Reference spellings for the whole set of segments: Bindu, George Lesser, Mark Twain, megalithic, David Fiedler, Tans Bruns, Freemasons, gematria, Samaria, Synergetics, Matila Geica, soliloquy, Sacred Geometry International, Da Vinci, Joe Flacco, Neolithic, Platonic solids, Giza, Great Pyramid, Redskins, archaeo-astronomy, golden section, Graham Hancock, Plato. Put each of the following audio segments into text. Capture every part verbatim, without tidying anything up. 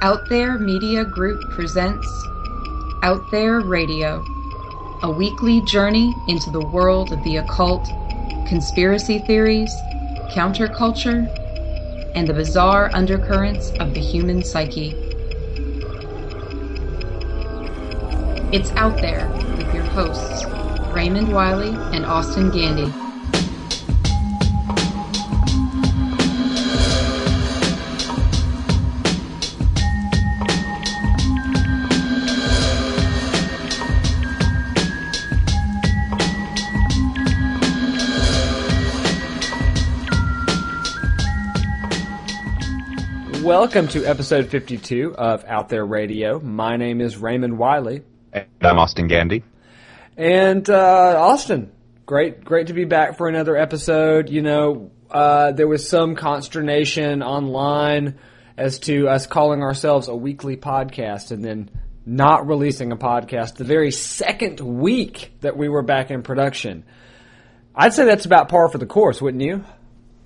Out There Media Group presents Out There Radio, a weekly journey into the world of the occult, conspiracy theories, counterculture, and the bizarre undercurrents of the human psyche. It's Out There with your hosts, Raymond Wiley and Austin Gandy. Welcome to episode fifty-two of Out There Radio. My name is Raymond Wiley. And I'm Austin Gandy. And uh, Austin, great great to be back for another episode. You know, uh, there was some consternation online as to us calling ourselves a weekly podcast and then not releasing a podcast the very second week that we were back in production. I'd say that's about par for the course, wouldn't you?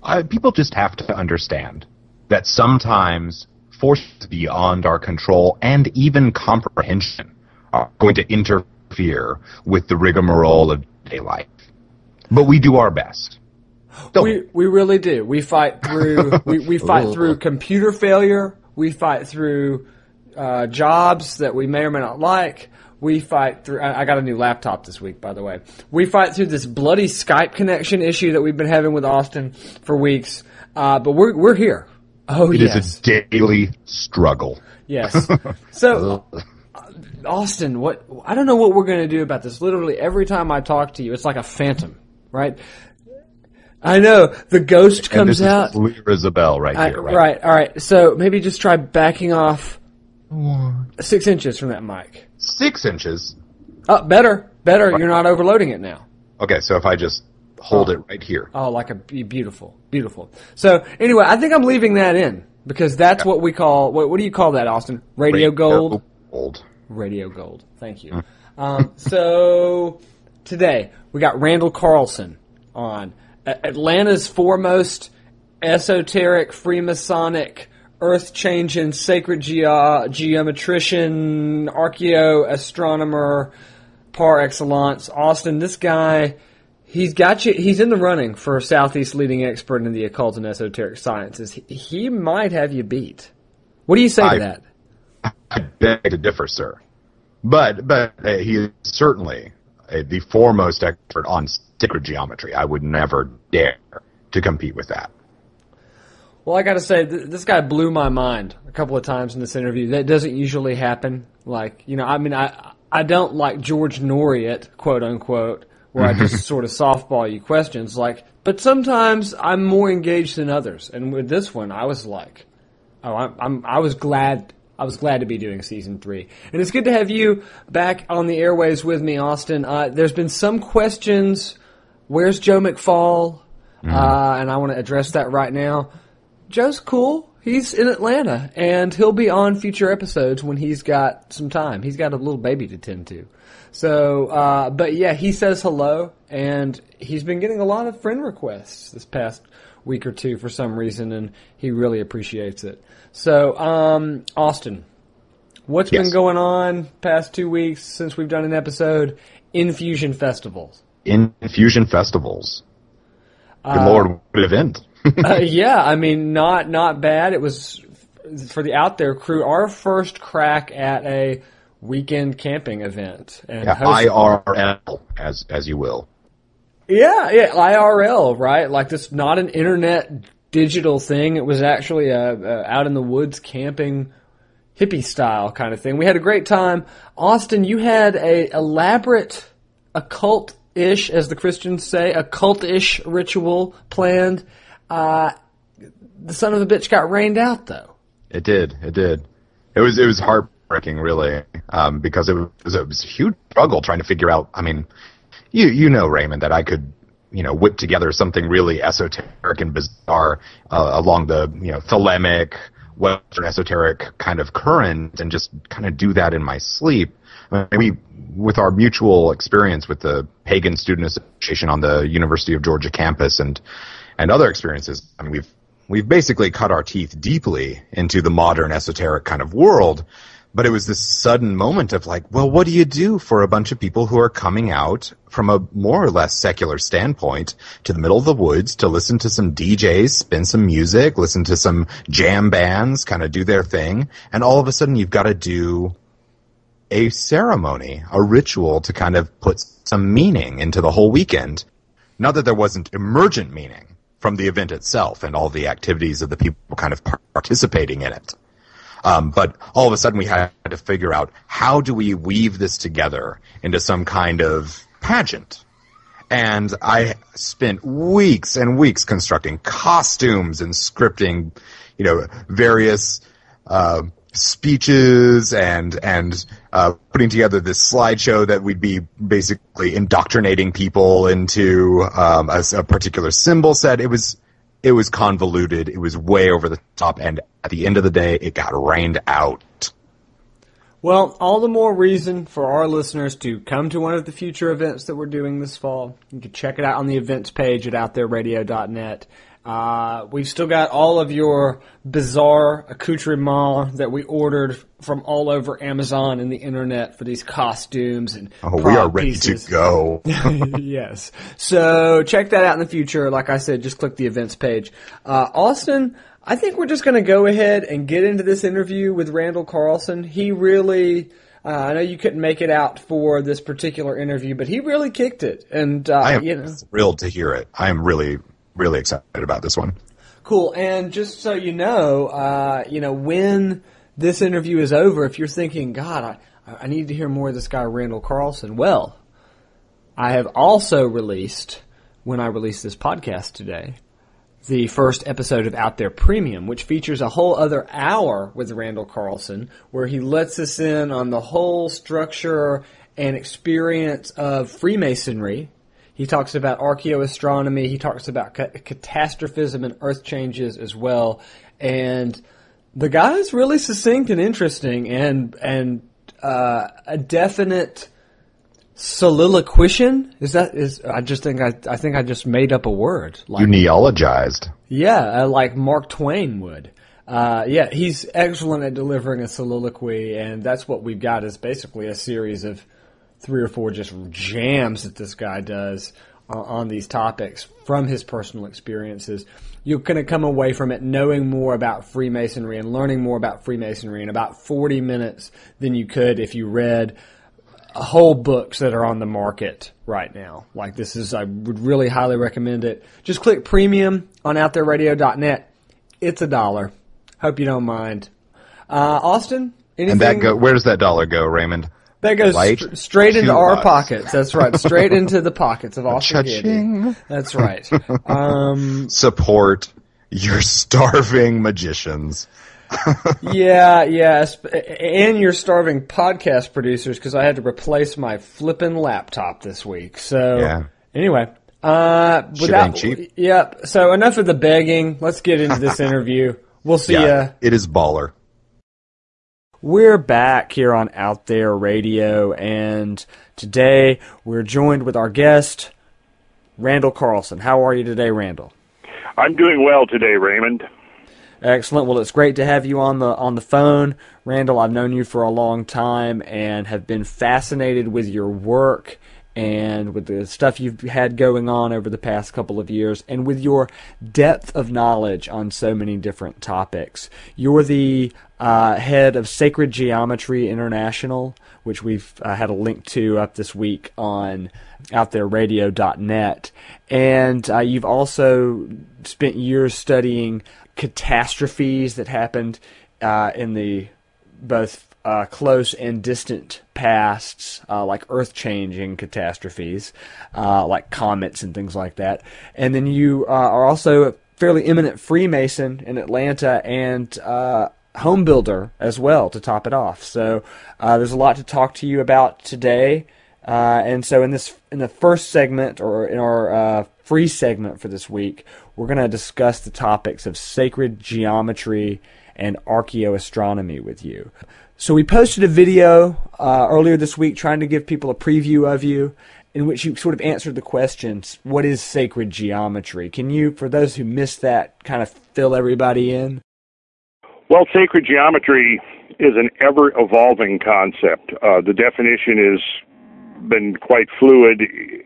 Uh, people just have to understand that sometimes forces beyond our control and even comprehension are going to interfere with the rigmarole of day life. But we do our best. Don't we? We really do. We fight through. we, we fight through computer failure. We fight through uh, jobs that we may or may not like. We fight through. I, I got a new laptop this week, by the way. We fight through this bloody Skype connection issue that we've been having with Austin for weeks. Uh, but we're we're here. Oh, it yes. It is a daily struggle. Yes. So, Austin, what I don't know what we're going to do about this. Literally every time I talk to you, it's like a phantom, right? I know. The ghost comes out. And this is clear as a bell right I, here, right? Right. All right. So maybe just try backing off six inches from that mic. Six inches? Oh, better. Better. Right. You're not overloading it now. Okay. So if I just hold oh. it right here. Oh, like a beautiful, beautiful. So anyway, I think I'm leaving that in because that's yeah. what we call. What, what do you call that, Austin? Radio, Radio gold. Gold. Radio gold. Thank you. um, so today we got Randall Carlson on, Atlanta's foremost esoteric Freemasonic earth-changing sacred geo- geometrician, archaeo-astronomer par excellence. Austin, this guy. He's got you. He's in the running for Southeast leading expert in the occult and esoteric sciences. He, he might have you beat. What do you say I, to that? I beg to differ, sir. But but uh, he is certainly uh, the foremost expert on sacred geometry. I would never dare to compete with that. Well, I got to say, th- this guy blew my mind a couple of times in this interview. That doesn't usually happen. Like, you know, I mean, I I don't like George Noriet, quote unquote, where I just sort of softball you questions, like, but sometimes I'm more engaged than others. And with this one, I was like, oh, I'm, I'm, I was glad, I was glad to be doing season three. And it's good to have you back on the airwaves with me, Austin. Uh, there's been some questions. Where's Joe McFall? Mm-hmm. Uh, and I want to address that right now. Joe's cool. He's in Atlanta and he'll be on future episodes when he's got some time. He's got a little baby to tend to. So, uh, but yeah, he says hello and he's been getting a lot of friend requests this past week or two for some reason and he really appreciates it. So, um, Austin, what's yes. been going on past two weeks since we've done an episode? Infusion Festivals. Infusion Festivals. Good uh, Lord, what event. uh, yeah, I mean, not not bad. It was, for the Out There crew, our first crack at a weekend camping event. And yeah, I R L, as as you will. Yeah, yeah, I R L, right? Like, this, not an internet digital thing. It was actually a, a out in the woods camping hippie-style kind of thing. We had a great time. Austin, you had a elaborate occult-ish, as the Christians say, occult-ish ritual planned. Uh, the son of a bitch got rained out, though. It did. It did. It was it was heartbreaking, really, um, because it was, it was a huge struggle trying to figure out. I mean, you you know, Raymond, that I could you know whip together something really esoteric and bizarre uh, along the you know Thelemic, Western esoteric kind of current, and just kind of do that in my sleep. I mean, we, with our mutual experience with the Pagan Student Association on the University of Georgia campus, and. And other experiences, I mean, we've We've basically cut our teeth deeply into the modern esoteric kind of world, but it was this sudden moment of like, well, what do you do for a bunch of people who are coming out from a more or less secular standpoint to the middle of the woods to listen to some D Js, spin some music, listen to some jam bands, kind of do their thing, and all of a sudden you've got to do a ceremony, a ritual to kind of put some meaning into the whole weekend. Not that there wasn't emergent meaning from the event itself and all the activities of the people kind of participating in it. Um, but all of a sudden we had to figure out, how do we weave this together into some kind of pageant? And I spent weeks and weeks constructing costumes and scripting, you know, various uh, speeches and and uh, putting together this slideshow that we'd be basically indoctrinating people into um, a, a particular symbol set. It was it was convoluted. It was way over the top, and at the end of the day, it got rained out. Well, all the more reason for our listeners to come to one of the future events that we're doing this fall. You can check it out on the events page at out there radio dot net. Uh, we've still got all of your bizarre accoutrements that we ordered from all over Amazon and the internet for these costumes and oh, we are ready pieces. to go. Yes. So check that out in the future. Like I said, just click the events page. Uh, Austin, I think we're just going to go ahead and get into this interview with Randall Carlson. He really, uh, I know you couldn't make it out for this particular interview, but he really kicked it. And, uh, I am you know. thrilled to hear it. I am really Really excited about this one. Cool. And just so you know, uh, you know, when this interview is over, if you're thinking, God, I, I need to hear more of this guy, Randall Carlson. Well, I have also released, when I released this podcast today, the first episode of Out There Premium, which features a whole other hour with Randall Carlson, where he lets us in on the whole structure and experience of Freemasonry. He talks about archaeo-astronomy. He talks about ca- catastrophism and earth changes as well. And the guy is really succinct and interesting, and and uh, a definite soliloquition. Is that is? I just think I I think I just made up a word. Like, you neologized. Yeah, uh, like Mark Twain would. Uh, yeah, he's excellent at delivering a soliloquy, and that's what we've got, is basically a series of three or four just jams that this guy does uh, on these topics from his personal experiences. You're going to come away from it knowing more about Freemasonry and learning more about Freemasonry in about forty minutes than you could if you read whole books that are on the market right now. Like this is, I would really highly recommend it. Just click premium on out there radio dot net. It's a dollar. Hope you don't mind. Uh, Austin, anything? And that go, where does that dollar go, Raymond? That goes st- straight into our bucks. pockets. That's right. Straight into the pockets of Austin Gandy. That's right. Um, Support your starving magicians. yeah, yeah. And your starving podcast producers, because I had to replace my flipping laptop this week. So yeah. anyway. Uh, without, cheap. Yep. Yeah, so enough of the begging. Let's get into this interview. We'll see yeah, ya. It is baller. We're back here on Out There Radio, and today we're joined with our guest, Randall Carlson. How are you today, Randall? I'm doing well today, Raymond. Excellent. Well, it's great to have you on the on the phone. Randall, I've known you for a long time and have been fascinated with your work and with the stuff you've had going on over the past couple of years and with your depth of knowledge on so many different topics. You're the Uh, head of Sacred Geometry International, which we've uh, had a link to up this week on out there radio dot net. And uh, you've also spent years studying catastrophes that happened uh, in the both uh, close and distant pasts, uh, like earth-changing catastrophes, uh, like comets and things like that. And then you uh, are also a fairly eminent Freemason in Atlanta and uh home builder as well, to top it off. So uh, there's a lot to talk to you about today. Uh, and so in this, in the first segment, or in our uh, free segment for this week, we're going to discuss the topics of sacred geometry and archaeo-astronomy with you. So we posted a video uh, earlier this week trying to give people a preview of you. in which you sort of answered the questions, what is sacred geometry? Can you, for those who missed that, kind of fill everybody in? Well, sacred geometry is an ever-evolving concept. Uh, the definition is been quite fluid.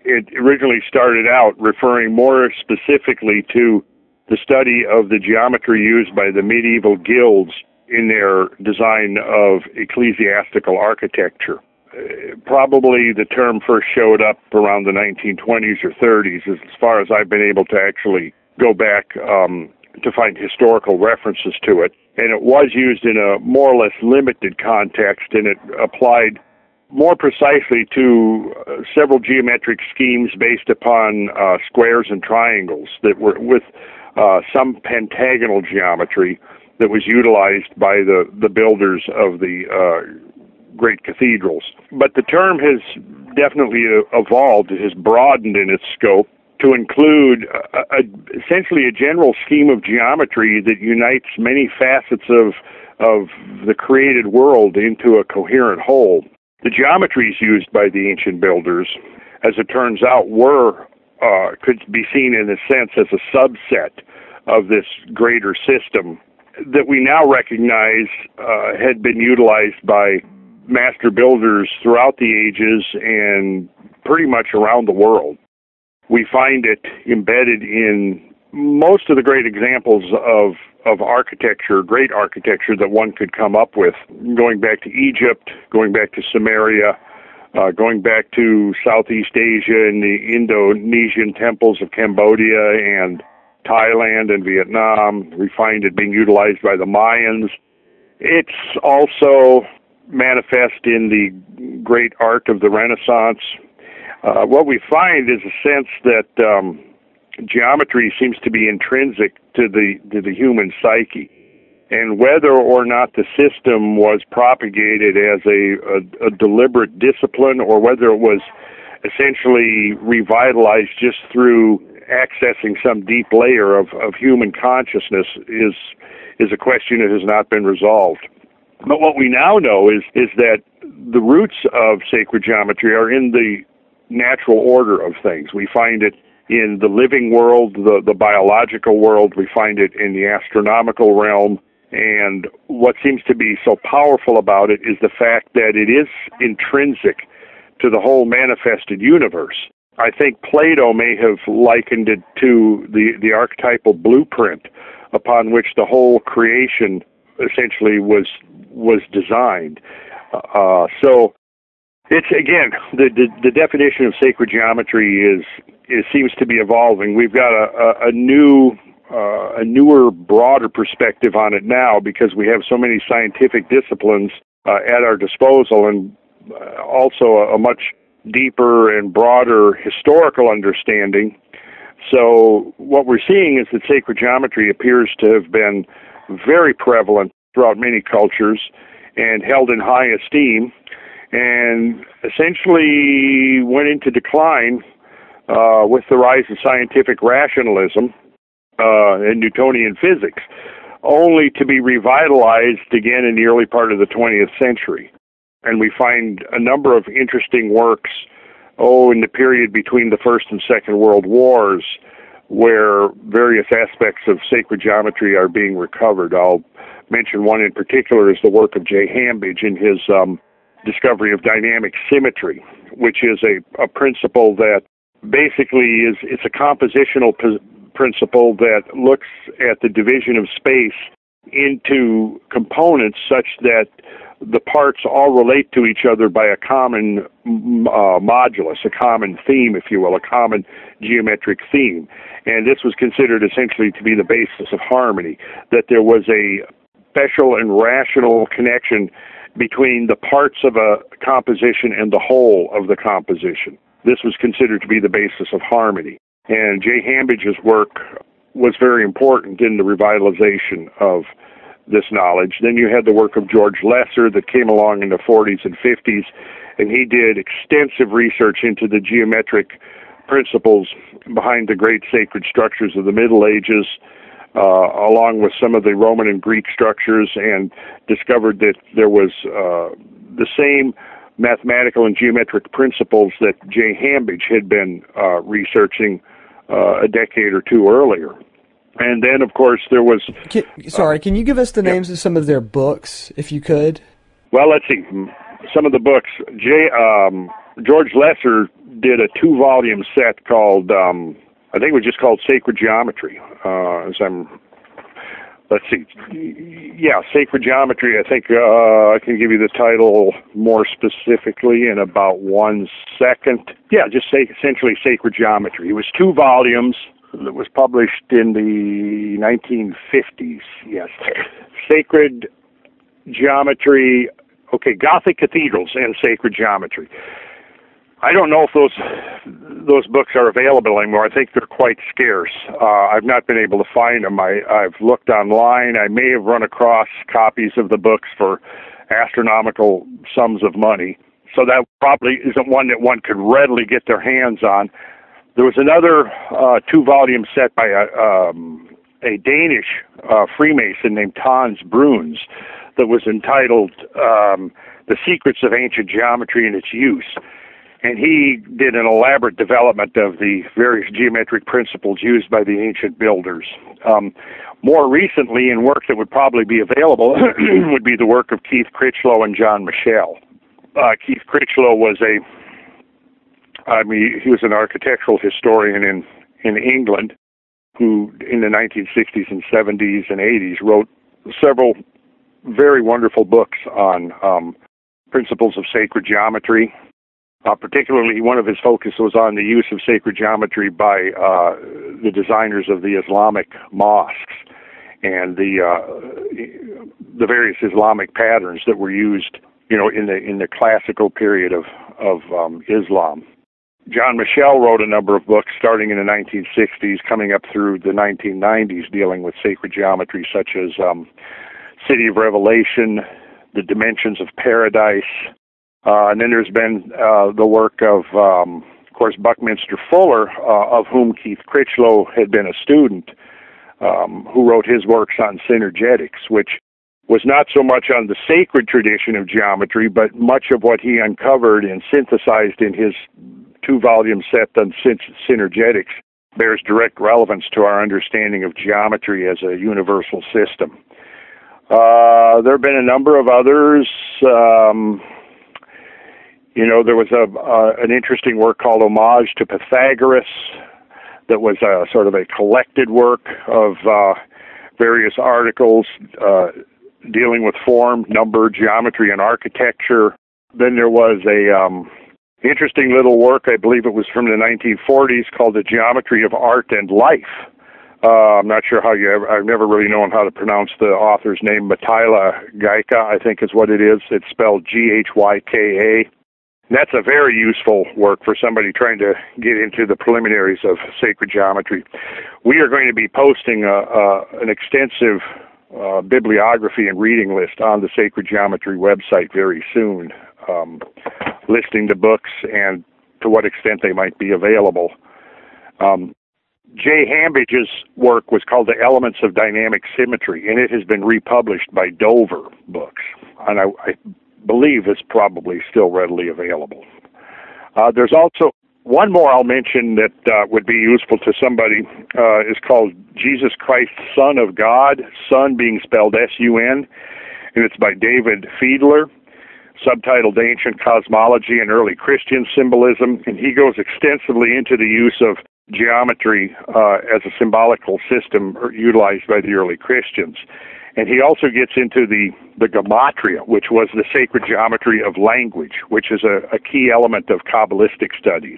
It originally started out referring more specifically to the study of the geometry used by the medieval guilds in their design of ecclesiastical architecture. Uh, probably the term first showed up around the nineteen twenties or thirties, as far as I've been able to actually go back um, to find historical references to it. And it was used in a more or less limited context, and it applied more precisely to uh, several geometric schemes based upon uh, squares and triangles that were with uh, some pentagonal geometry that was utilized by the, the builders of the uh, great cathedrals. But the term has definitely evolved. It has broadened in its scope to include a, a, essentially a general scheme of geometry that unites many facets of of the created world into a coherent whole. The geometries used by the ancient builders, as it turns out, were uh, could be seen in a sense as a subset of this greater system that we now recognize uh, had been utilized by master builders throughout the ages and pretty much around the world. We find it embedded in most of the great examples of, of architecture, great architecture that one could come up with, going back to Egypt, going back to Samaria, uh, going back to Southeast Asia and the Indonesian temples of Cambodia and Thailand and Vietnam. We find it being utilized by the Mayans. It's also manifest in the great art of the Renaissance. Uh, what we find is a sense that um, geometry seems to be intrinsic to the to the human psyche, and whether or not the system was propagated as a, a, a deliberate discipline or whether it was essentially revitalized just through accessing some deep layer of, of human consciousness is is a question that has not been resolved. But what we now know is is that the roots of sacred geometry are in the natural order of things. We find it in the living world, the, the biological world. We find it in the astronomical realm. And what seems to be so powerful about it is the fact that it is intrinsic to the whole manifested universe. I think Plato may have likened it to the, the archetypal blueprint upon which the whole creation essentially was was designed. Uh, so it's, again, the, the the definition of sacred geometry is it seems to be evolving. We've got a, a, a new, uh, a newer, broader perspective on it now because we have so many scientific disciplines uh, at our disposal, and also a, a much deeper and broader historical understanding. So what we're seeing is that sacred geometry appears to have been very prevalent throughout many cultures and held in high esteem, and essentially went into decline uh, with the rise of scientific rationalism uh, and Newtonian physics, only to be revitalized again in the early part of the twentieth century. And we find a number of interesting works, oh, in the period between the First and Second World Wars, where various aspects of sacred geometry are being recovered. I'll mention one in particular is the work of Jay Hambidge in his um, discovery of dynamic symmetry, which is a, a principle that basically is it's a compositional p- principle that looks at the division of space into components such that the parts all relate to each other by a common uh, modulus, a common theme, if you will, a common geometric theme. And this was considered essentially to be the basis of harmony, that there was a special and rational connection between the parts of a composition and the whole of the composition. This was considered to be the basis of harmony. And Jay Hambidge's work was very important in the revitalization of this knowledge. Then you had the work of George Lesser that came along in the forties and fifties, and he did extensive research into the geometric principles behind the great sacred structures of the Middle Ages, uh, along with some of the Roman and Greek structures, and discovered that there was uh, the same mathematical and geometric principles that Jay Hambidge had been uh, researching uh, a decade or two earlier. And then, of course, there was... Can, sorry, uh, can you give us the names yeah. of some of their books, if you could? Well, let's see. Some of the books. Jay, um, George Lesser did a two-volume set called, um, I think it was just called Sacred Geometry. Uh, as I'm, let's see. Yeah, Sacred Geometry. I think uh, I can give you the title more specifically in about one second. Yeah, just say, essentially Sacred Geometry. It was two volumes. That was published in the nineteen fifties, yes. Sacred Geometry, okay, Gothic Cathedrals and Sacred Geometry. I don't know if those those books are available anymore. I think they're quite scarce. Uh, I've not been able to find them. I, I've looked online. I may have run across copies of the books for astronomical sums of money, so that probably isn't one that one could readily get their hands on. There was another uh, two-volume set by a, um, a Danish uh, Freemason named Tans Bruns that was entitled um, The Secrets of Ancient Geometry and Its Use. And he did an elaborate development of the various geometric principles used by the ancient builders. Um, more recently, in work that would probably be available, would be the work of Keith Critchlow and John Michell. Uh, Keith Critchlow was a... I mean, he was an architectural historian in, in England who, in the nineteen sixties and seventies and eighties, wrote several very wonderful books on um, principles of sacred geometry. Uh, particularly, one of his focus was on the use of sacred geometry by uh, the designers of the Islamic mosques and the uh, the various Islamic patterns that were used, you know, in the in the classical period of of um, Islam. John Michell wrote a number of books starting in the nineteen sixties, coming up through the nineteen nineties, dealing with sacred geometry, such as um, City of Revelation, The Dimensions of Paradise. Uh, and then there's been uh, the work of, um, of course, Buckminster Fuller, uh, of whom Keith Critchlow had been a student, um, who wrote his works on synergetics, which was not so much on the sacred tradition of geometry, but much of what he uncovered and synthesized in his two-volume set on synergetics bears direct relevance to our understanding of geometry as a universal system. Uh, there have been a number of others. Um, you know, there was a uh, an interesting work called Homage to Pythagoras that was a, sort of a collected work of uh, various articles uh, dealing with form, number, geometry, and architecture. Then there was a... Um, Interesting little work, I believe it was from the nineteen forties, called The Geometry of Art and Life. Uh, I'm not sure how you ever, I've never really known how to pronounce the author's name. Matila Geica, I think is what it is. It's spelled G H Y K A. That's a very useful work for somebody trying to get into the preliminaries of sacred geometry. We are going to be posting a, a, an extensive uh, bibliography and reading list on the Sacred Geometry website very soon. Um, listing the books and to what extent they might be available. Um, Jay Hambidge's work was called The Elements of Dynamic Symmetry, and it has been republished by Dover Books, and I, I believe it's probably still readily available. Uh, there's also one more I'll mention that uh, would be useful to somebody. Uh, is called Jesus Christ, Son of God, Son being spelled S U N, and it's by David Fiedler. Subtitled Ancient Cosmology and Early Christian Symbolism, and he goes extensively into the use of geometry uh, as a symbolical system utilized by the early Christians. And he also gets into the, the gematria, which was the sacred geometry of language, which is a, a key element of Kabbalistic studies.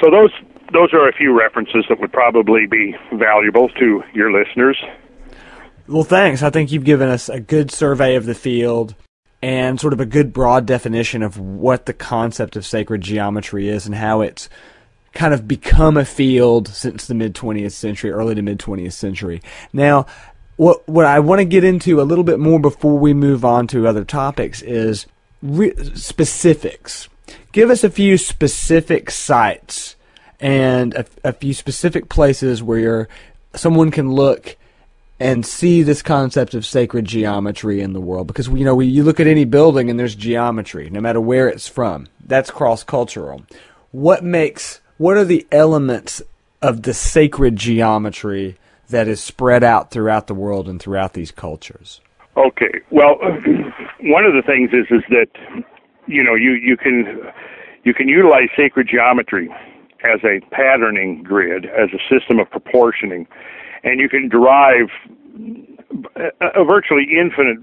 So those those are a few references that would probably be valuable to your listeners. Well, thanks. I think you've given us a good survey of the field and sort of a good broad definition of what the concept of sacred geometry is and how it's kind of become a field since the mid-twentieth century, early to mid-twentieth century. Now, what what I want to get into a little bit more before we move on to other topics is re- specifics. Give us a few specific sites and a, a few specific places where someone can look and see this concept of sacred geometry in the world. Because, you know, we, you look at any building and there's geometry, no matter where it's from. That's cross-cultural. What makes, what are the elements of the sacred geometry that is spread out throughout the world and throughout these cultures? Okay. Well, one of the things is, is that, you know, you, you can, you can utilize sacred geometry as a patterning grid, as a system of proportioning. And you can derive a virtually infinite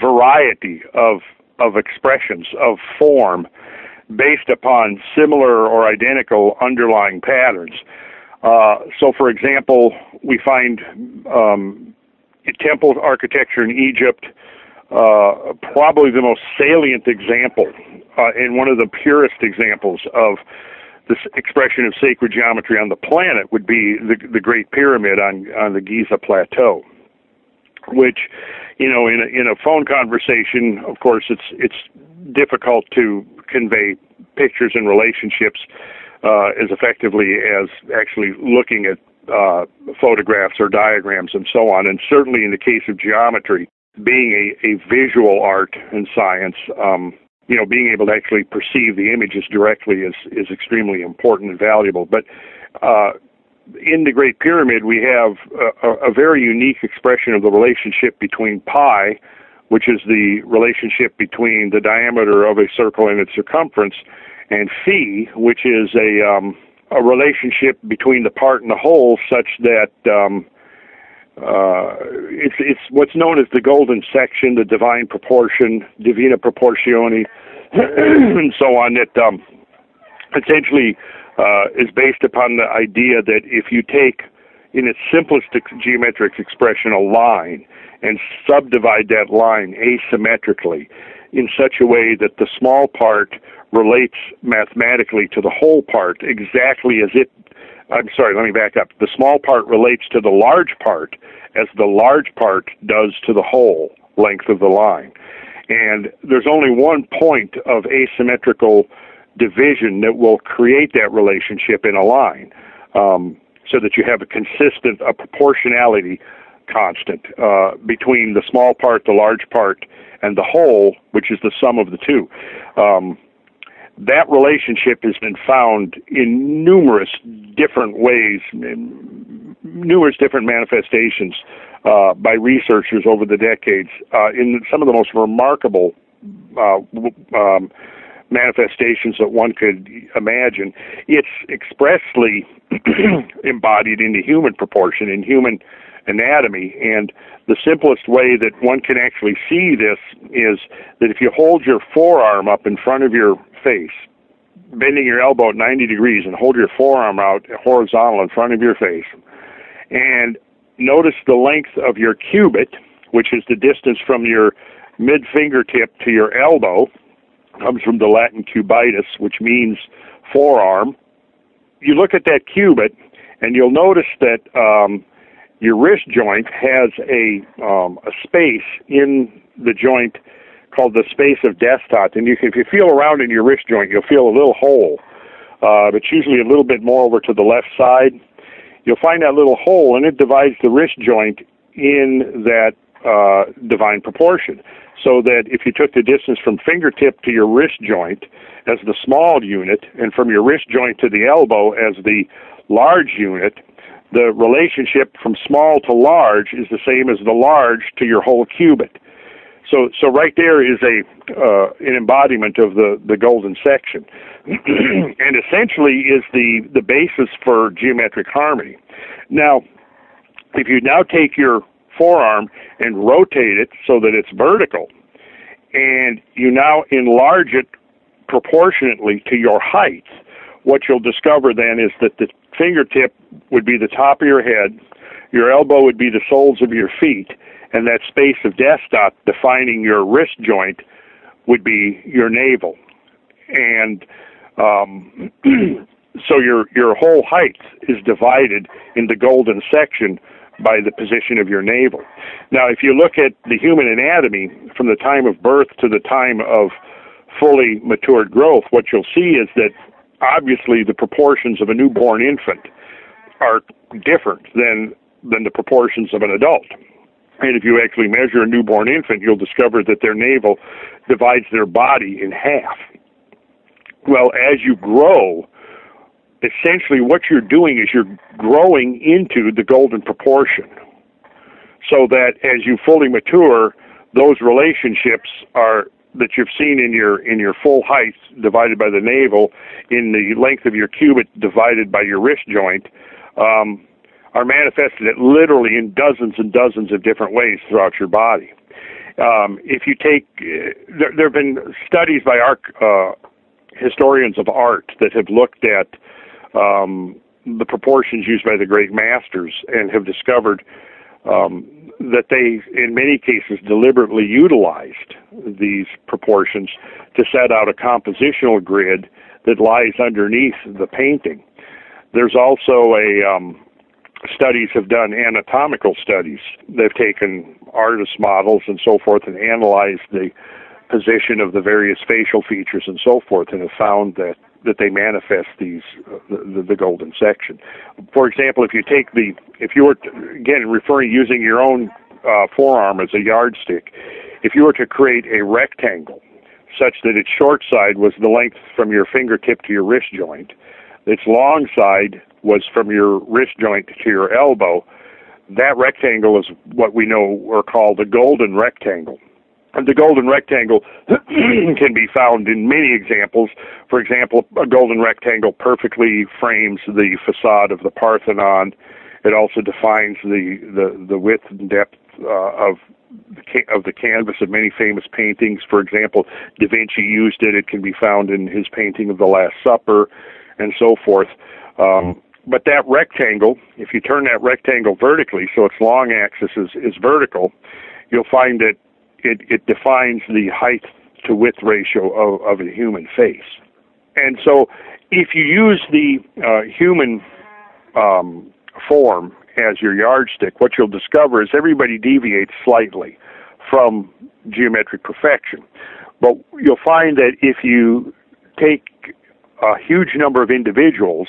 variety of of expressions, of form, based upon similar or identical underlying patterns. Uh, so, for example, we find um, temple architecture in Egypt, uh, probably the most salient example uh, and one of the purest examples of this expression of sacred geometry on the planet would be the, the Great Pyramid on, on the Giza Plateau, which, you know, in a, in a phone conversation, of course, it's it's difficult to convey pictures and relationships uh, as effectively as actually looking at uh, photographs or diagrams and so on. And certainly in the case of geometry, being a, a visual art and science, um, you know, being able to actually perceive the images directly is, is extremely important and valuable. But uh, in the Great Pyramid, we have a, a very unique expression of the relationship between pi, which is the relationship between the diameter of a circle and its circumference, and phi, which is a, um, a relationship between the part and the whole, such that um, Uh, it's, it's what's known as the golden section, the divine proportion, divina proportione, and so on, that um, essentially uh, is based upon the idea that if you take, in its simplest geometric expression, a line and subdivide that line asymmetrically in such a way that the small part relates mathematically to the whole part exactly as it I'm sorry, let me back up. The small part relates to the large part as the large part does to the whole length of the line. And there's only one point of asymmetrical division that will create that relationship in a line, um, so that you have a consistent, a proportionality constant uh, between the small part, the large part, and the whole, which is the sum of the two. Um, That relationship has been found in numerous different ways, in numerous different manifestations uh, by researchers over the decades uh, in some of the most remarkable uh, um, manifestations that one could imagine. It's expressly embodied in the human proportion, in human anatomy, and the simplest way that one can actually see this is that if you hold your forearm up in front of your face, bending your elbow at ninety degrees, and hold your forearm out horizontal in front of your face, and notice the length of your cubit, which is the distance from your mid fingertip to your elbow, comes from the Latin cubitus, which means forearm. You look at that cubit, and you'll notice that um, your wrist joint has a um, a space in the joint called the space of destete, and you can, if you feel around in your wrist joint, you'll feel a little hole, uh, but usually a little bit more over to the left side. You'll find that little hole, and it divides the wrist joint in that uh, divine proportion, so that if you took the distance from fingertip to your wrist joint as the small unit, and from your wrist joint to the elbow as the large unit, the relationship from small to large is the same as the large to your whole cubit. So, so right there is a uh, an embodiment of the, the golden section, and essentially is the, the basis for geometric harmony. Now, if you now take your forearm and rotate it so that it's vertical, and you now enlarge it proportionately to your height, what you'll discover then is that the fingertip would be the top of your head, your elbow would be the soles of your feet, and that space of destete defining your wrist joint would be your navel. And um, so your your whole height is divided in the golden section by the position of your navel. Now, if you look at the human anatomy from the time of birth to the time of fully matured growth, what you'll see is that obviously the proportions of a newborn infant are different than, than the proportions of an adult. And if you actually measure a newborn infant, you'll discover that their navel divides their body in half. Well, as you grow, essentially what you're doing is you're growing into the golden proportion, so that as you fully mature, those relationships are that you've seen in your in your full height divided by the navel, in the length of your cubit divided by your wrist joint, um, are manifested at literally in dozens and dozens of different ways throughout your body. Um, if you take, uh, there, there have been studies by arch, uh, historians of art that have looked at um, the proportions used by the great masters and have discovered um, that they, in many cases, deliberately utilized these proportions to set out a compositional grid that lies underneath the painting. There's also a... Um, studies have done anatomical studies. They've taken artist models and so forth and analyzed the position of the various facial features and so forth, and have found that, that they manifest these uh, the, the golden section. For example, if you take the, if you were, to, again, referring, using your own uh, forearm as a yardstick, if you were to create a rectangle such that its short side was the length from your fingertip to your wrist joint, its long side was from your wrist joint to your elbow, that rectangle is what we know are called a golden rectangle. And the golden rectangle can be found in many examples. For example, a golden rectangle perfectly frames the facade of the Parthenon. It also defines the, the, the width and depth uh, of of the canvas of many famous paintings. For example, Da Vinci used it. It can be found in his painting of the Last Supper and so forth. Um, but that rectangle, if you turn that rectangle vertically, so its long axis is, is vertical, you'll find that it, it defines the height to width ratio of, of a human face. And so if you use the uh, human um, form as your yardstick, what you'll discover is everybody deviates slightly from geometric perfection. But you'll find that if you take a huge number of individuals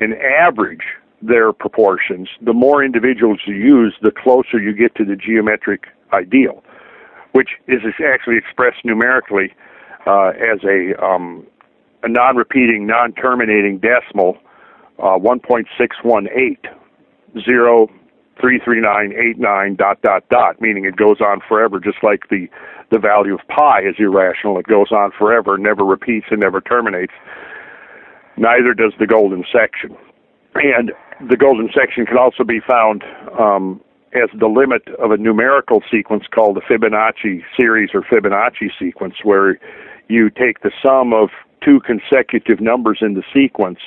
and average their proportions, the more individuals you use, the closer you get to the geometric ideal, which is actually expressed numerically uh, as a, um, a non-repeating, non-terminating decimal, uh, one point six one eight, zero three three nine eight nine, dot, dot, dot, meaning it goes on forever, just like the, the value of pi is irrational. It goes on forever, never repeats and never terminates. Neither does the golden section. And the golden section can also be found um, as the limit of a numerical sequence called the Fibonacci series or Fibonacci sequence, where you take the sum of two consecutive numbers in the sequence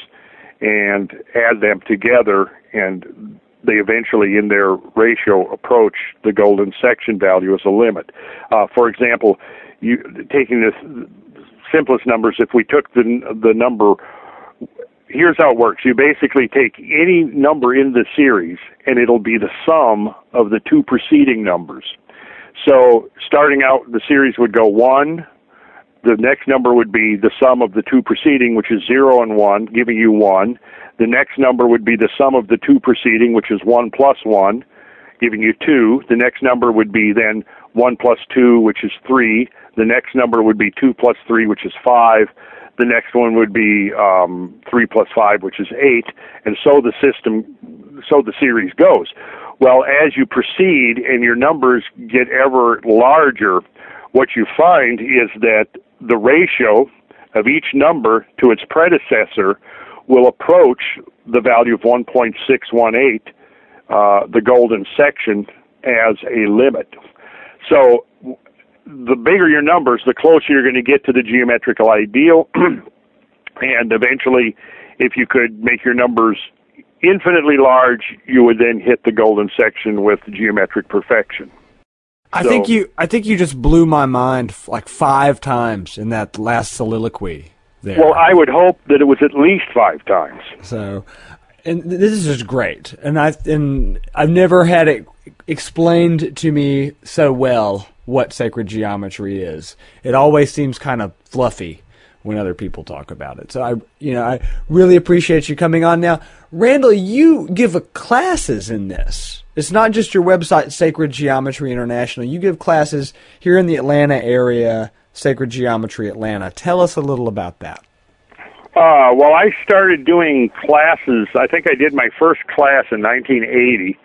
and add them together, and they eventually, in their ratio, approach the golden section value as a limit. Uh, for example, you, taking the simplest numbers, if we took the, the number... Here's how it works. You basically take any number in the series, and it'll be the sum of the two preceding numbers. So starting out, the series would go one. The next number would be the sum of the two preceding, which is zero and one, giving you one. The next number would be the sum of the two preceding, which is one plus one, giving you two. The next number would be then one plus two, which is three. The next number would be two plus three, which is five. The next one would be um, three plus five, which is eight, and so the system, so the series goes. Well, as you proceed and your numbers get ever larger, what you find is that the ratio of each number to its predecessor will approach the value of one point six one eight, uh, the golden section, as a limit. So the bigger your numbers, the closer you're going to get to the geometrical ideal. And eventually, if you could make your numbers infinitely large, you would then hit the golden section with geometric perfection. I so, think you I think you just blew my mind like five times in that last soliloquy there. Well, I would hope that it was at least five times. So, and this is just great. And I and I've never had it explained to me so well what sacred geometry is. It always seems kind of fluffy when other people talk about it. So I, you know, I really appreciate you coming on. Now, Randall, you give a classes in this. It's not just your website, Sacred Geometry International. You give classes here in the Atlanta area, Sacred Geometry Atlanta. Tell us a little about that. Uh, well, I started doing classes. I think I did my first class in nineteen eighty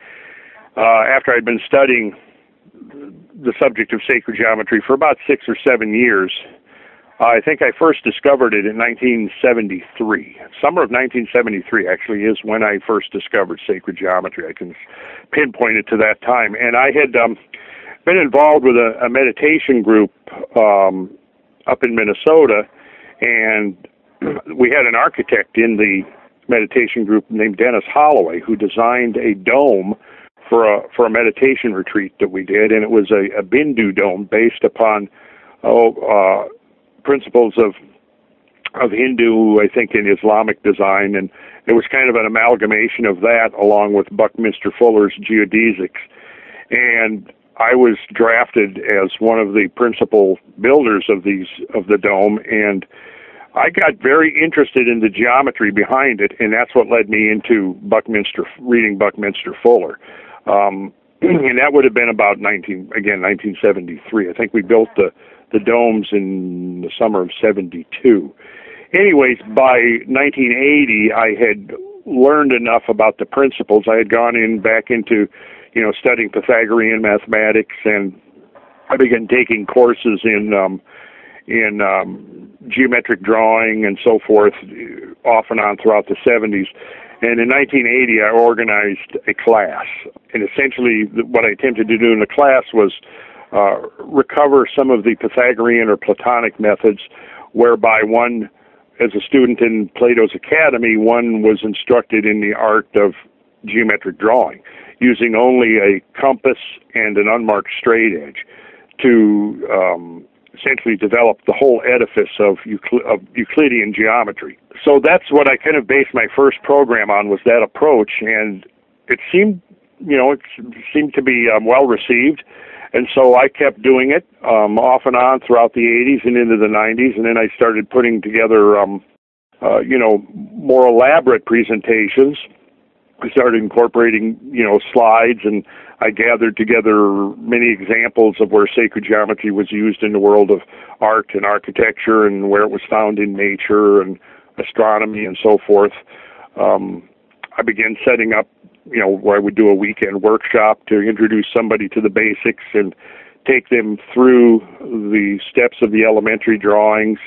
uh, after I'd been studying the subject of sacred geometry for about six or seven years. Uh, I think I first discovered it in nineteen seventy-three. Summer of nineteen seventy-three actually is when I first discovered sacred geometry. I can pinpoint it to that time. And I had um, been involved with a, a meditation group um, up in Minnesota, and we had an architect in the meditation group named Dennis Holloway who designed a dome for a for a meditation retreat that we did, and it was a, a Bindu dome based upon oh, uh, principles of of Hindu, I think, and Islamic design, and it was kind of an amalgamation of that along with Buckminster Fuller's geodesics. And I was drafted as one of the principal builders of these of the dome, and I got very interested in the geometry behind it, and that's what led me into Buckminster, reading Buckminster Fuller. Um, and that would have been about nineteen again nineteen seventy-three. I think we built the, the domes in the summer of seventy-two. Anyways, by nineteen eighty, I had learned enough about the principles. I had gone in back into, you know, studying Pythagorean mathematics, and I began taking courses in um, in um, geometric drawing and so forth, off and on throughout the seventies. And in nineteen eighty, I organized a class. And essentially, what I attempted to do in the class was uh, recover some of the Pythagorean or Platonic methods, whereby one, as a student in Plato's Academy, one was instructed in the art of geometric drawing, using only a compass and an unmarked straight edge to Um, essentially developed the whole edifice of Eucl- of Euclidean geometry. So that's what I kind of based my first program on, was that approach, and it seemed, you know, it seemed to be um, well received, and so I kept doing it um, off and on throughout the eighties and into the nineties, and then I started putting together, um, uh, you know, more elaborate presentations. I started incorporating, you know, slides, and I gathered together many examples of where sacred geometry was used in the world of art and architecture, and where it was found in nature and astronomy and so forth. Um, I began setting up, you know, where I would do a weekend workshop to introduce somebody to the basics and take them through the steps of the elementary drawings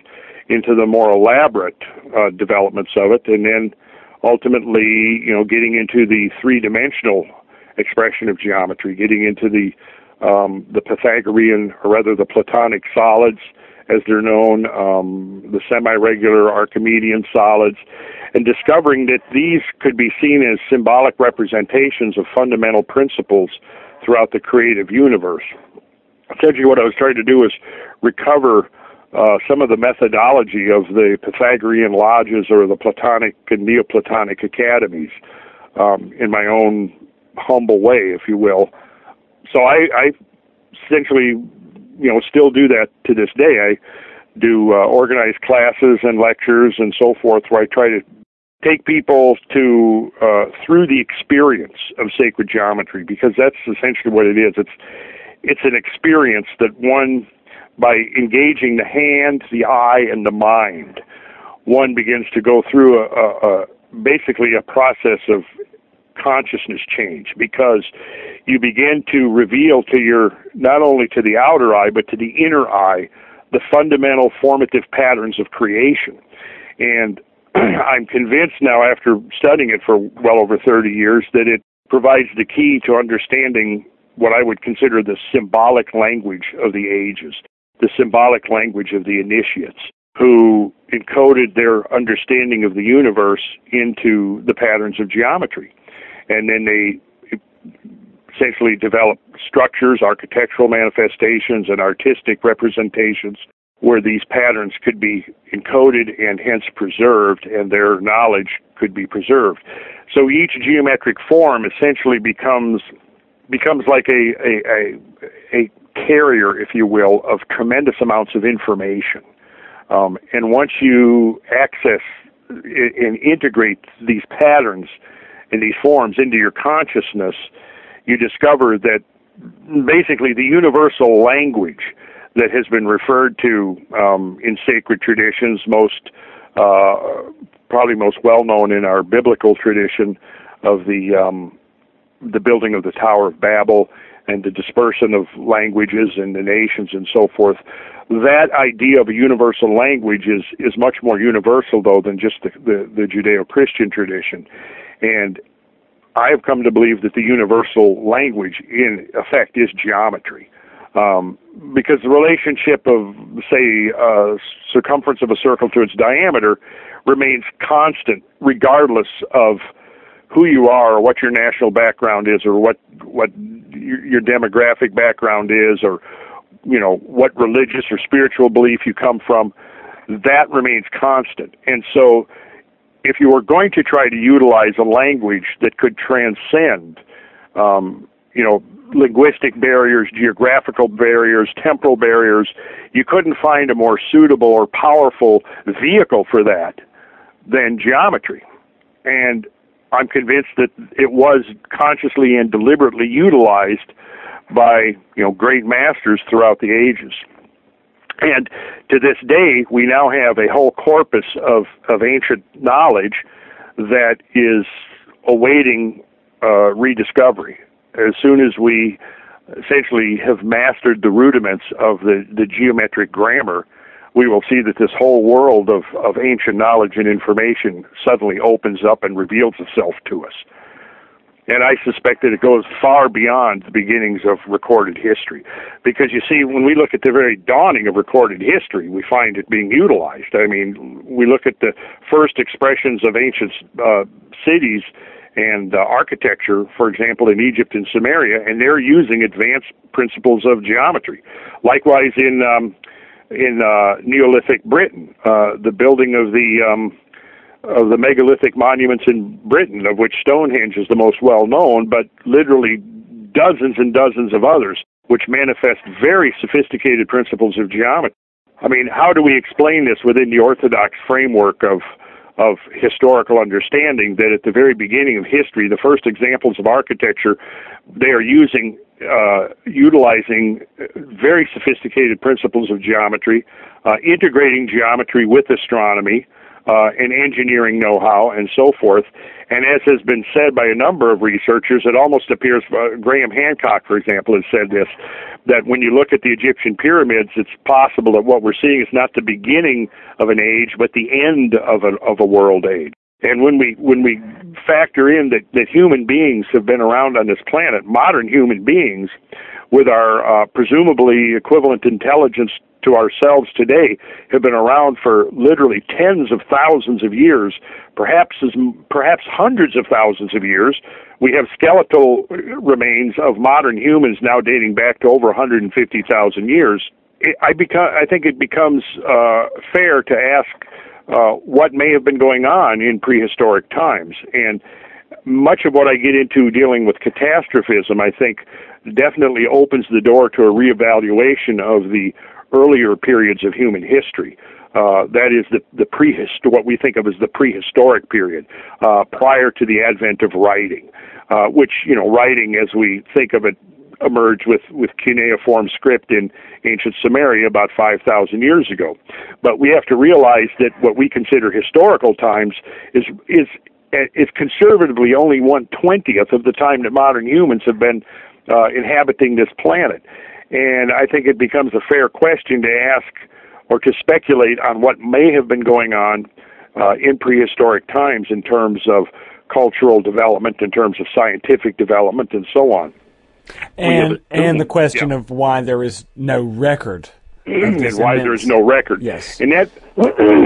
into the more elaborate uh, developments of it, and then ultimately, you know, getting into the three-dimensional expression of geometry, getting into the um, the Pythagorean, or rather the Platonic solids, as they're known, um, the semi-regular Archimedean solids, and discovering that these could be seen as symbolic representations of fundamental principles throughout the creative universe. Essentially, what I was trying to do is recover Uh, some of the methodology of the Pythagorean lodges or the Platonic and Neoplatonic academies um, in my own humble way, if you will. So I, I essentially, you know, still do that to this day. I do uh, organize classes and lectures and so forth, where I try to take people to uh, through the experience of sacred geometry, because that's essentially what it is. It's it's an experience that one, by engaging the hand, the eye, and the mind, one begins to go through a, a, a basically a process of consciousness change, because you begin to reveal to your, not only to the outer eye, but to the inner eye, the fundamental formative patterns of creation. And I'm convinced now, after studying it for well over thirty years, that it provides the key to understanding what I would consider the symbolic language of the ages, the symbolic language of the initiates, who encoded their understanding of the universe into the patterns of geometry. And then they essentially developed structures, architectural manifestations, and artistic representations where these patterns could be encoded and hence preserved, and their knowledge could be preserved. So each geometric form essentially becomes becomes like a, a, a, a carrier, if you will, of tremendous amounts of information. Um, and once you access and integrate these patterns and these forms into your consciousness, you discover that basically the universal language that has been referred to um, in sacred traditions, most uh, probably most well known in our biblical tradition of the um, the building of the Tower of Babel and the dispersion of languages and the nations and so forth. That idea of a universal language is, is much more universal, though, than just the, the, the Judeo-Christian tradition. And I have come to believe that the universal language, in effect, is geometry. Um, because the relationship of, say, uh, circumference of a circle to its diameter remains constant regardless of who you are or what your national background is or what what your, your demographic background is or, you know, what religious or spiritual belief you come from. That remains constant. And so if you were going to try to utilize a language that could transcend, um, you know, linguistic barriers, geographical barriers, temporal barriers, you couldn't find a more suitable or powerful vehicle for that than geometry. And I'm convinced that it was consciously and deliberately utilized by, you know, great masters throughout the ages. And to this day, we now have a whole corpus of, of ancient knowledge that is awaiting uh, rediscovery. As soon as we essentially have mastered the rudiments of the, the geometric grammar, we will see that this whole world of, of ancient knowledge and information suddenly opens up and reveals itself to us. And I suspect that it goes far beyond the beginnings of recorded history. Because, you see, when we look at the very dawning of recorded history, we find it being utilized. I mean, we look at the first expressions of ancient uh, cities and uh, architecture, for example, in Egypt and Samaria, and they're using advanced principles of geometry. Likewise, in um, in uh, Neolithic Britain, uh, the building of the um, of the megalithic monuments in Britain, of which Stonehenge is the most well-known, but literally dozens and dozens of others, which manifest very sophisticated principles of geometry. I mean, how do we explain this within the Orthodox framework of of historical understanding that at the very beginning of history, the first examples of architecture, they are using, uh, utilizing very sophisticated principles of geometry, uh, integrating geometry with astronomy uh, and engineering know-how and so forth. And as has been said by a number of researchers, it almost appears, uh, Graham Hancock, for example, has said this, that when you look at the Egyptian pyramids, it's possible that what we're seeing is not the beginning of an age, but the end of a, of a world age. And when we when we factor in that, that human beings have been around on this planet, modern human beings, with our uh, presumably equivalent intelligence to ourselves today, have been around for literally tens of thousands of years, perhaps as, perhaps hundreds of thousands of years. We have skeletal remains of modern humans now dating back to over one hundred fifty thousand years. It, I become I think it becomes uh, fair to ask Uh, what may have been going on in prehistoric times. And much of what I get into dealing with catastrophism, I think, definitely opens the door to a reevaluation of the earlier periods of human history. Uh, that is the, the prehist- what we think of as the prehistoric period, uh, prior to the advent of writing, uh, which, you know, writing as we think of it emerged with, with cuneiform script in ancient Sumeria about five thousand years ago. But we have to realize that what we consider historical times is is is conservatively only one twentieth of the time that modern humans have been uh, inhabiting this planet. And I think it becomes a fair question to ask or to speculate on what may have been going on uh, in prehistoric times in terms of cultural development, in terms of scientific development, and so on. And and the question yeah. of why there is no record, and why immense. there is no record. Yes, and that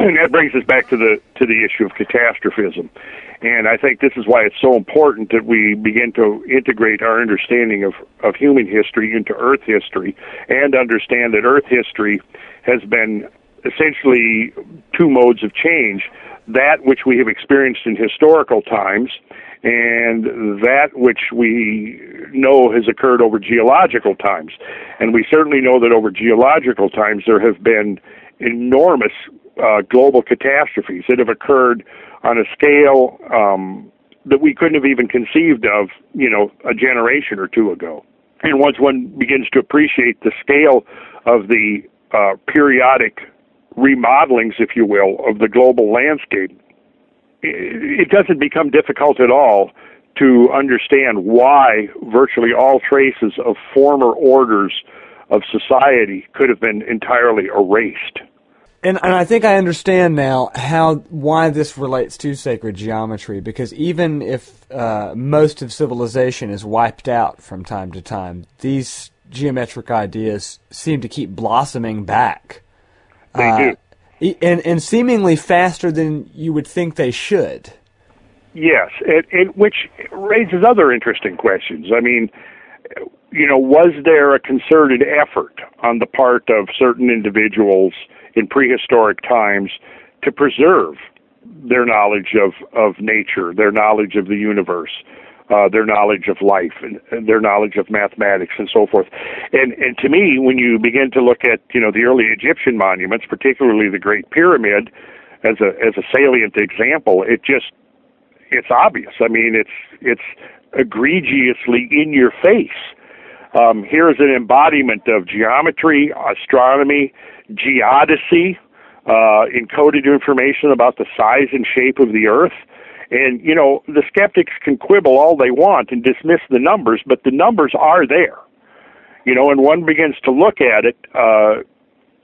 and that brings us back to the to the issue of catastrophism, and I think this is why it's so important that we begin to integrate our understanding of, of human history into Earth history, and understand that Earth history has been essentially two modes of change: that which we have experienced in historical times, and that which we know has occurred over geological times. And we certainly know that over geological times there have been enormous uh, global catastrophes that have occurred on a scale um, that we couldn't have even conceived of, you know, a generation or two ago. And once one begins to appreciate the scale of the uh, periodic remodelings, if you will, of the global landscape, it doesn't become difficult at all to understand why virtually all traces of former orders of society could have been entirely erased. And, and I think I understand now how why this relates to sacred geometry, because even if uh, most of civilization is wiped out from time to time, these geometric ideas seem to keep blossoming back. They uh, do. And, and seemingly faster than you would think they should. Yes, it, it, which raises other interesting questions. I mean, you know, was there a concerted effort on the part of certain individuals in prehistoric times to preserve their knowledge of, of nature, their knowledge of the universe, uh, their knowledge of life, and, and their knowledge of mathematics and so forth? And and to me, when you begin to look at, you know, the early Egyptian monuments, particularly the Great Pyramid, as a as a salient example, it just it's obvious. I mean, it's it's egregiously in your face. Um, here is an embodiment of geometry, astronomy, geodesy, uh, encoded information about the size and shape of the Earth. And, you know, the skeptics can quibble all they want and dismiss the numbers, but the numbers are there. You know, and one begins to look at it, uh,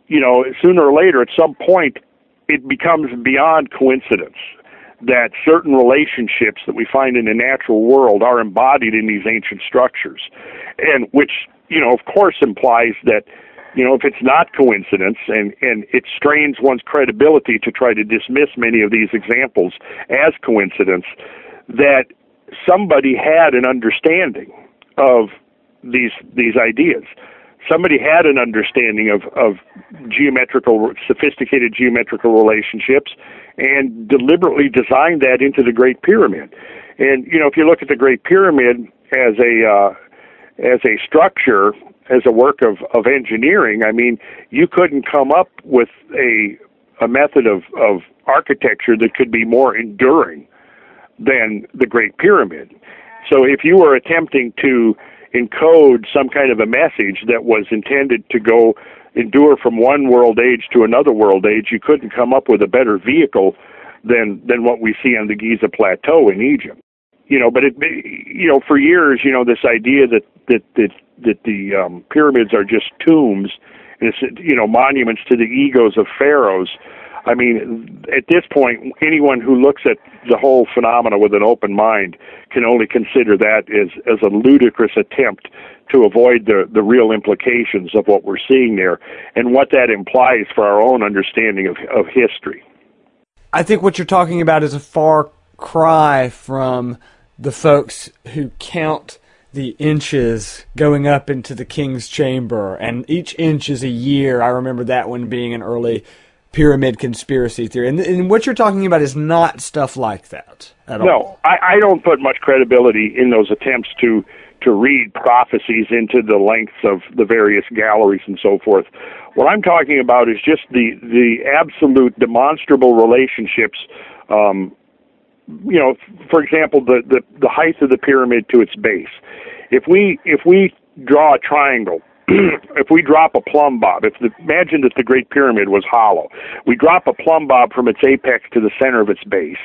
you know, sooner or later, at some point, it becomes beyond coincidence that certain relationships that we find in the natural world are embodied in these ancient structures. And which, you know, of course implies that, you know, if it's not coincidence, and, and it strains one's credibility to try to dismiss many of these examples as coincidence, that somebody had an understanding of these these ideas. Somebody had an understanding of, of geometrical, sophisticated geometrical relationships, and deliberately designed that into the Great Pyramid. And, you know, if you look at the Great Pyramid as a uh, as a structure, as a work of, of engineering, I mean, you couldn't come up with a a method of, of architecture that could be more enduring than the Great Pyramid. So if you were attempting to encode some kind of a message that was intended to go endure from one world age to another world age, you couldn't come up with a better vehicle than than what we see on the Giza Plateau in Egypt. You know, but it, you know, for years, you know, this idea that that that, that the um, pyramids are just tombs, and it's, you know, monuments to the egos of pharaohs. I mean, at this point, anyone who looks at the whole phenomena with an open mind can only consider that as, as a ludicrous attempt to avoid the, the real implications of what we're seeing there and what that implies for our own understanding of, of history. I think what you're talking about is a far cry from the folks who count the inches going up into the king's chamber, and each inch is a year. I remember that one being an early pyramid conspiracy theory. And, and what you're talking about is not stuff like that at all. No, I, I don't put much credibility in those attempts to, to read prophecies into the lengths of the various galleries and so forth. What I'm talking about is just the, the absolute demonstrable relationships. Um, you know, for example, the, the, the height of the pyramid to its base. If we, if we draw a triangle, if we drop a plumb bob, if the, imagine that the Great Pyramid was hollow. We drop a plumb bob from its apex to the center of its base.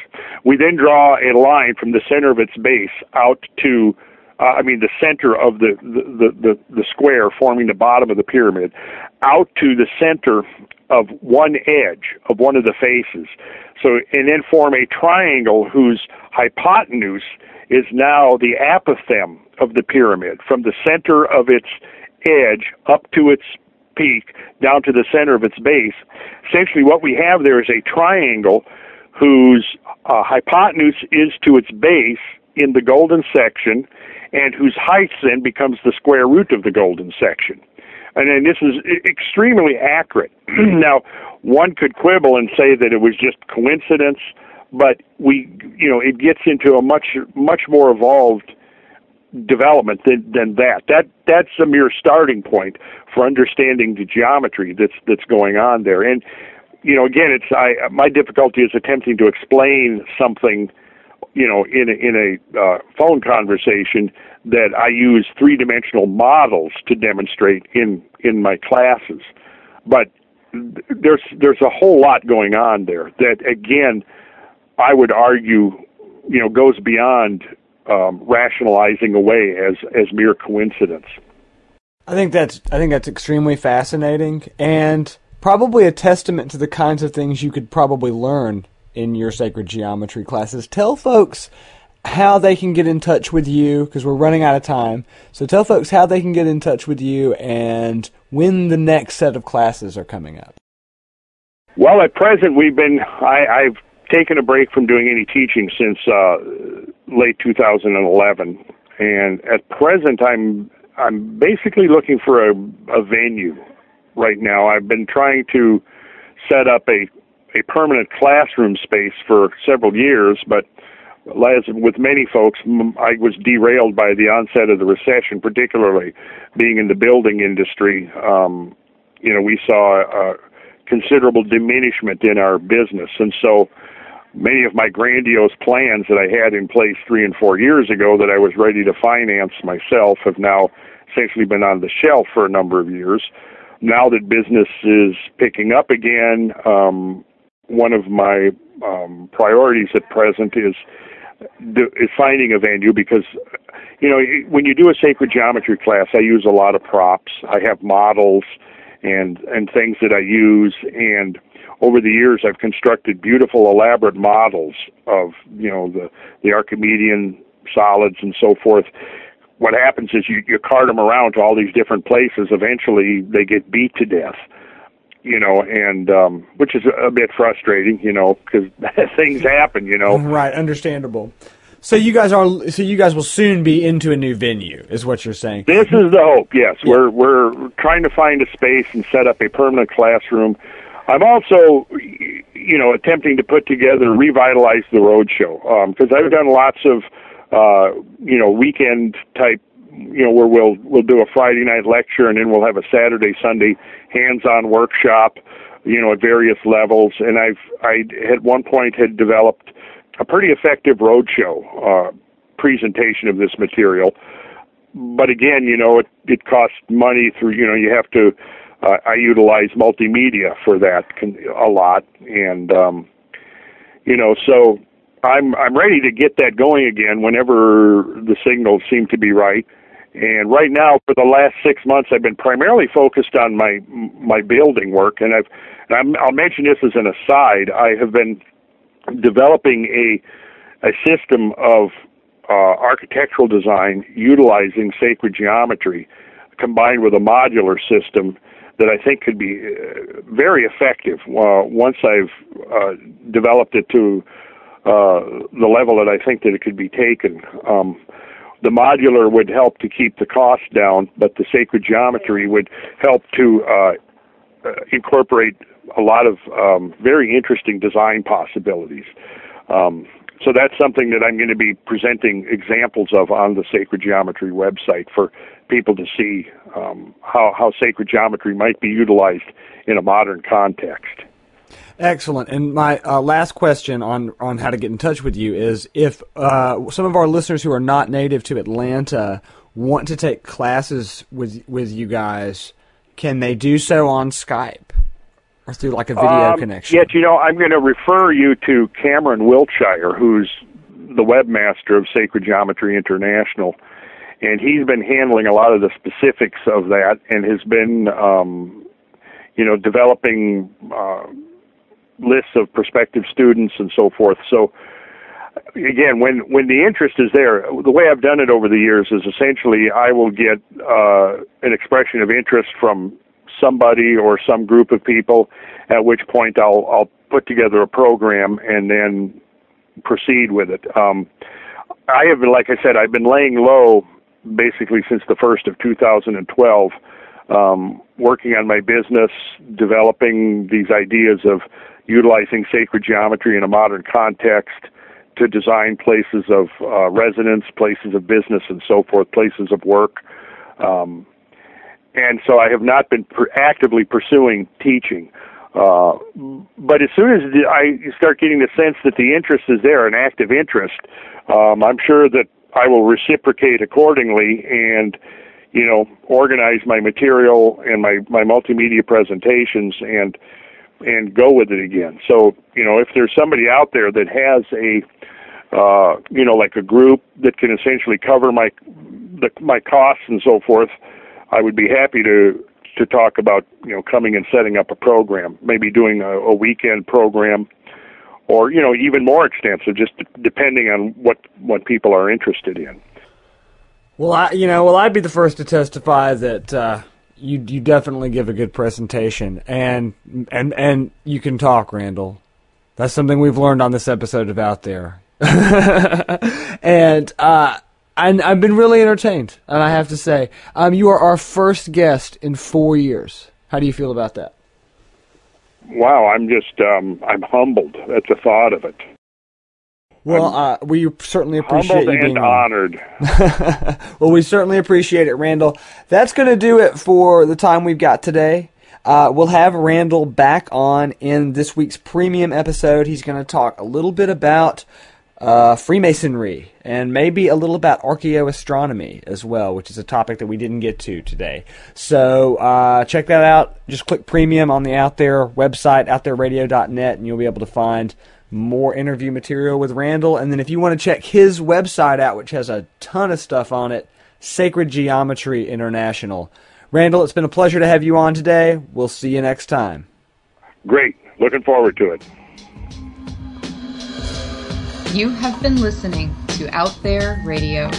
We then draw a line from the center of its base out to, uh, I mean, the center of the the, the, the the square forming the bottom of the pyramid, out to the center of one edge of one of the faces. So, and then form a triangle whose hypotenuse is now the apothem of the pyramid, from the center of its edge up to its peak, down to the center of its base. Essentially, what we have there is a triangle whose uh, hypotenuse is to its base in the golden section, and whose height then becomes the square root of the golden section. And then this is extremely accurate. Now, one could quibble and say that it was just coincidence, but we, you know, it gets into a much, much more evolved development than, than that. That that's a mere starting point for understanding the geometry that's that's going on there. And you know, again, it's I my difficulty is attempting to explain something, you know, in a, in a uh, phone conversation that I use three-dimensional models to demonstrate in, in my classes. But there's there's a whole lot going on there that, again, I would argue, you know, goes beyond um, rationalizing away as as mere coincidence. I think that's I think that's extremely fascinating and probably a testament to the kinds of things you could probably learn in your sacred geometry classes. Tell folks how they can get in touch with you, because we're running out of time. So tell folks how they can get in touch with you and when the next set of classes are coming up. Well, at present, we've been, I, I've taken a break from doing any teaching since uh, late two thousand eleven. And at present, I'm I'm basically looking for a, a venue right now. I've been trying to set up a, a permanent classroom space for several years, but as with many folks, I was derailed by the onset of the recession, particularly being in the building industry. Um, you know, we saw a considerable diminishment in our business. And so many of my grandiose plans that I had in place three and four years ago that I was ready to finance myself have now essentially been on the shelf for a number of years. Now that business is picking up again, um, one of my um, priorities at present is is finding a venue, because, you know, when you do a sacred geometry class, I use a lot of props. I have models and and things that I use, and over the years I've constructed beautiful, elaborate models of, you know, the, the Archimedean solids and so forth. What happens is you, you cart them around to all these different places. Eventually they get beat to death, you know, and um, which is a bit frustrating, you know, because things happen, you know. Right, understandable. So you guys are, so you guys will soon be into a new venue, is what you're saying. This is the hope. Yes, yeah. we're we're trying to find a space and set up a permanent classroom. I'm also, you know, attempting to put together, revitalize the roadshow, because um, I've done lots of, uh, you know, weekend type. You know, where we'll we'll do a Friday night lecture, and then we'll have a Saturday, Sunday hands-on workshop, you know, at various levels. And I've I at one point had developed a pretty effective roadshow uh, presentation of this material. But again, you know, it it costs money through, you know, you have to. Uh, I utilize multimedia for that a lot, and um, you know, so I'm I'm ready to get that going again whenever the signals seem to be right. And right now, for the last six months, I've been primarily focused on my my building work. And I've and I'm, I'll mention this as an aside. I have been developing a a system of uh, architectural design utilizing sacred geometry, combined with a modular system that I think could be uh, very effective uh, once I've uh, developed it to uh, the level that I think that it could be taken. Um, The modular would help to keep the cost down, but the sacred geometry would help to uh, incorporate a lot of um, very interesting design possibilities. Um, so that's something that I'm going to be presenting examples of on the Sacred Geometry website for people to see um, how, how sacred geometry might be utilized in a modern context. Excellent. And my uh, last question on, on how to get in touch with you is, if uh, some of our listeners who are not native to Atlanta want to take classes with with you guys, can they do so on Skype or through like a video um, connection? Yes, you know, I'm going to refer you to Cameron Wiltshire, who's the webmaster of Sacred Geometry International, and he's been handling a lot of the specifics of that and has been, um, you know, developing Uh, lists of prospective students and so forth. So again, when when the interest is there, the way I've done it over the years is essentially I will get uh, an expression of interest from somebody or some group of people, at which point I'll I'll put together a program and then proceed with it. Um, I have been, like I said, I've been laying low basically since the first of two thousand twelve, um, working on my business, developing these ideas of utilizing sacred geometry in a modern context to design places of uh, residence, places of business, and so forth, places of work. Um, and so I have not been per- actively pursuing teaching. Uh, but as soon as I start getting the sense that the interest is there, an active interest, um, I'm sure that I will reciprocate accordingly and, you know, organize my material and my, my multimedia presentations and and go with it again. So, you know, if there's somebody out there that has a, uh, you know, like a group that can essentially cover my the, my costs and so forth, I would be happy to to talk about, you know, coming and setting up a program, maybe doing a, a weekend program, or, you know, even more extensive, just d- depending on what, what people are interested in. Well, I, you know, well, I'd be the first to testify that uh, you you definitely give a good presentation, and and and you can talk, Randall. That's something we've learned on this episode of Out There, and uh, I, I've been really entertained. And I have to say, um, you are our first guest in four years. How do you feel about that? Wow, I'm just um, I'm humbled at the thought of it. Well, uh, we certainly appreciate you being honored. Well, we certainly appreciate it, Randall. That's going to do it for the time we've got today. Uh, we'll have Randall back on in this week's premium episode. He's going to talk a little bit about uh, Freemasonry and maybe a little about archaeo-astronomy as well, which is a topic that we didn't get to today. So uh, check that out. Just click premium on the Out There website, out there radio dot net, and you'll be able to find more interview material with Randall. And then if you want to check his website out, which has a ton of stuff on it, Sacred Geometry International. Randall, it's been a pleasure to have you on today. We'll see you next time. Great. Looking forward to it. You have been listening to Out There Radio.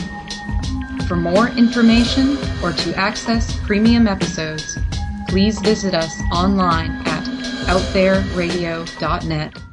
For more information or to access premium episodes, please visit us online at out there radio dot net.